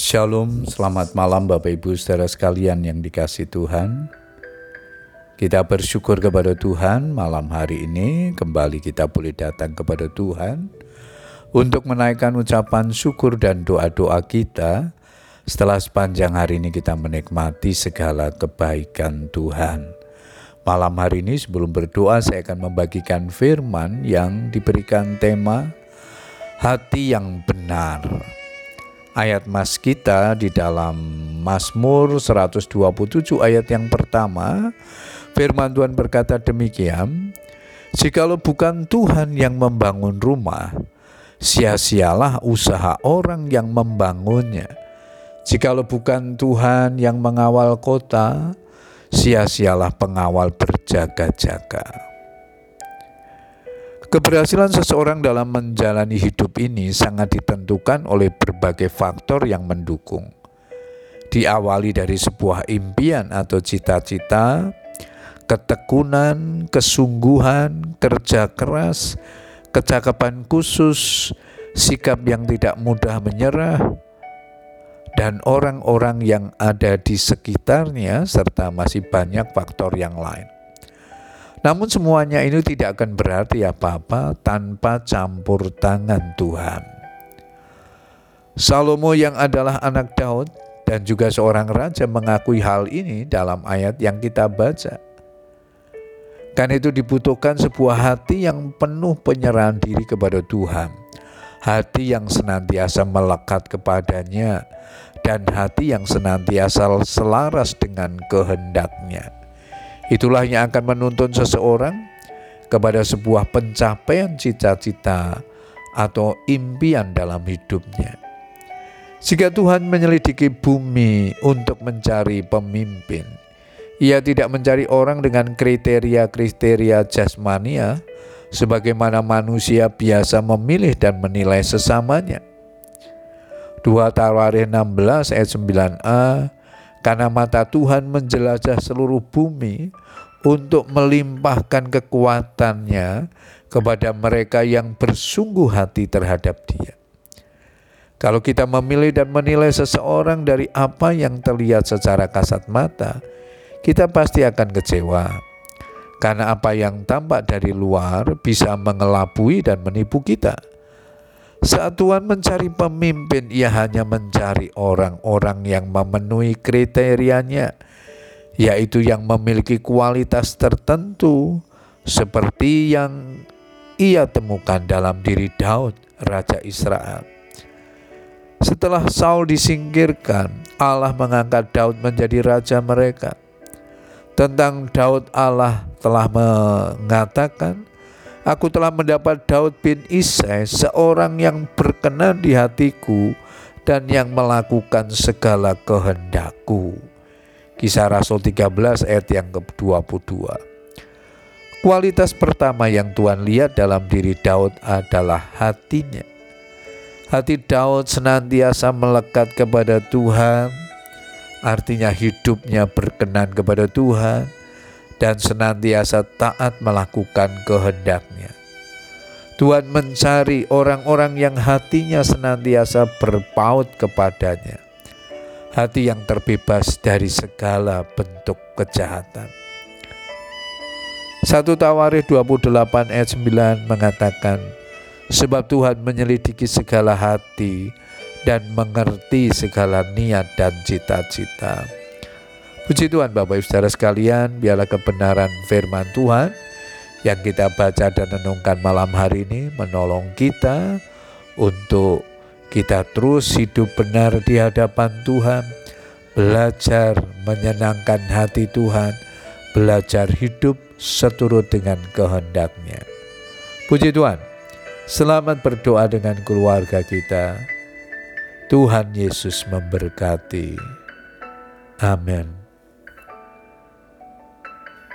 Shalom, selamat malam Bapak Ibu saudara sekalian yang dikasihi Tuhan. Kita bersyukur kepada Tuhan malam hari ini kembali kita boleh datang kepada Tuhan untuk menaikkan ucapan syukur dan doa-doa kita setelah sepanjang hari ini kita menikmati segala kebaikan Tuhan. Malam hari ini sebelum berdoa saya akan membagikan firman yang diberikan tema Hati yang Benar. Ayat mas kita di dalam Mazmur 127 ayat yang pertama, firman Tuhan berkata demikian, "Jikalau bukan Tuhan yang membangun rumah, sia-sialah usaha orang yang membangunnya. Jikalau bukan Tuhan yang mengawal kota, sia-sialah pengawal berjaga-jaga." Keberhasilan seseorang dalam menjalani hidup ini sangat ditentukan oleh berbagai faktor yang mendukung. Diawali dari sebuah impian atau cita-cita, ketekunan, kesungguhan, kerja keras, kecakapan khusus, sikap yang tidak mudah menyerah, dan orang-orang yang ada di sekitarnya, serta masih banyak faktor yang lain. Namun semuanya ini tidak akan berarti apa-apa tanpa campur tangan Tuhan. Salomo yang adalah anak Daud dan juga seorang raja mengakui hal ini dalam ayat yang kita baca. Karena itu dibutuhkan sebuah hati yang penuh penyerahan diri kepada Tuhan. Hati yang senantiasa melekat kepadanya dan hati yang senantiasa selaras dengan kehendaknya. Itulah yang akan menuntun seseorang kepada sebuah pencapaian cita-cita atau impian dalam hidupnya. Jika Tuhan menyelidiki bumi untuk mencari pemimpin, Ia tidak mencari orang dengan kriteria-kriteria jasmania sebagaimana manusia biasa memilih dan menilai sesamanya. 2 Tawarikh 16 ayat 9a, "Karena mata Tuhan menjelajah seluruh bumi untuk melimpahkan kekuatannya kepada mereka yang bersungguh hati terhadap Dia." Kalau kita memilih dan menilai seseorang dari apa yang terlihat secara kasat mata, kita pasti akan kecewa. Karena apa yang tampak dari luar bisa mengelabui dan menipu kita. Saat Tuhan mencari pemimpin, Ia hanya mencari orang-orang yang memenuhi kriterianya, yaitu yang memiliki kualitas tertentu seperti yang Ia temukan dalam diri Daud, Raja Israel. Setelah Saul disingkirkan, Allah mengangkat Daud menjadi raja mereka. Tentang Daud, Allah telah mengatakan, "Aku telah mendapat Daud bin Isai, seorang yang berkenan di hatiku dan yang melakukan segala kehendakku." Kisah Rasul 13 ayat yang ke-22. Kualitas pertama yang Tuhan lihat dalam diri Daud adalah hatinya. Hati Daud senantiasa melekat kepada Tuhan, artinya hidupnya berkenan kepada Tuhan, dan senantiasa taat melakukan kehendaknya. Tuhan mencari orang-orang yang hatinya senantiasa berpaut kepadanya. Hati yang terbebas dari segala bentuk kejahatan. 1 Tawarikh 28 ayat 9 mengatakan, "Sebab Tuhan menyelidiki segala hati dan mengerti segala niat dan cita-cita." Puji Tuhan Bapak Ibu saudara sekalian, biarlah kebenaran firman Tuhan yang kita baca dan renungkan malam hari ini menolong kita untuk kita terus hidup benar di hadapan Tuhan, belajar menyenangkan hati Tuhan, belajar hidup seturut dengan kehendak-Nya. Puji Tuhan, selamat berdoa dengan keluarga kita. Tuhan Yesus memberkati. Amin.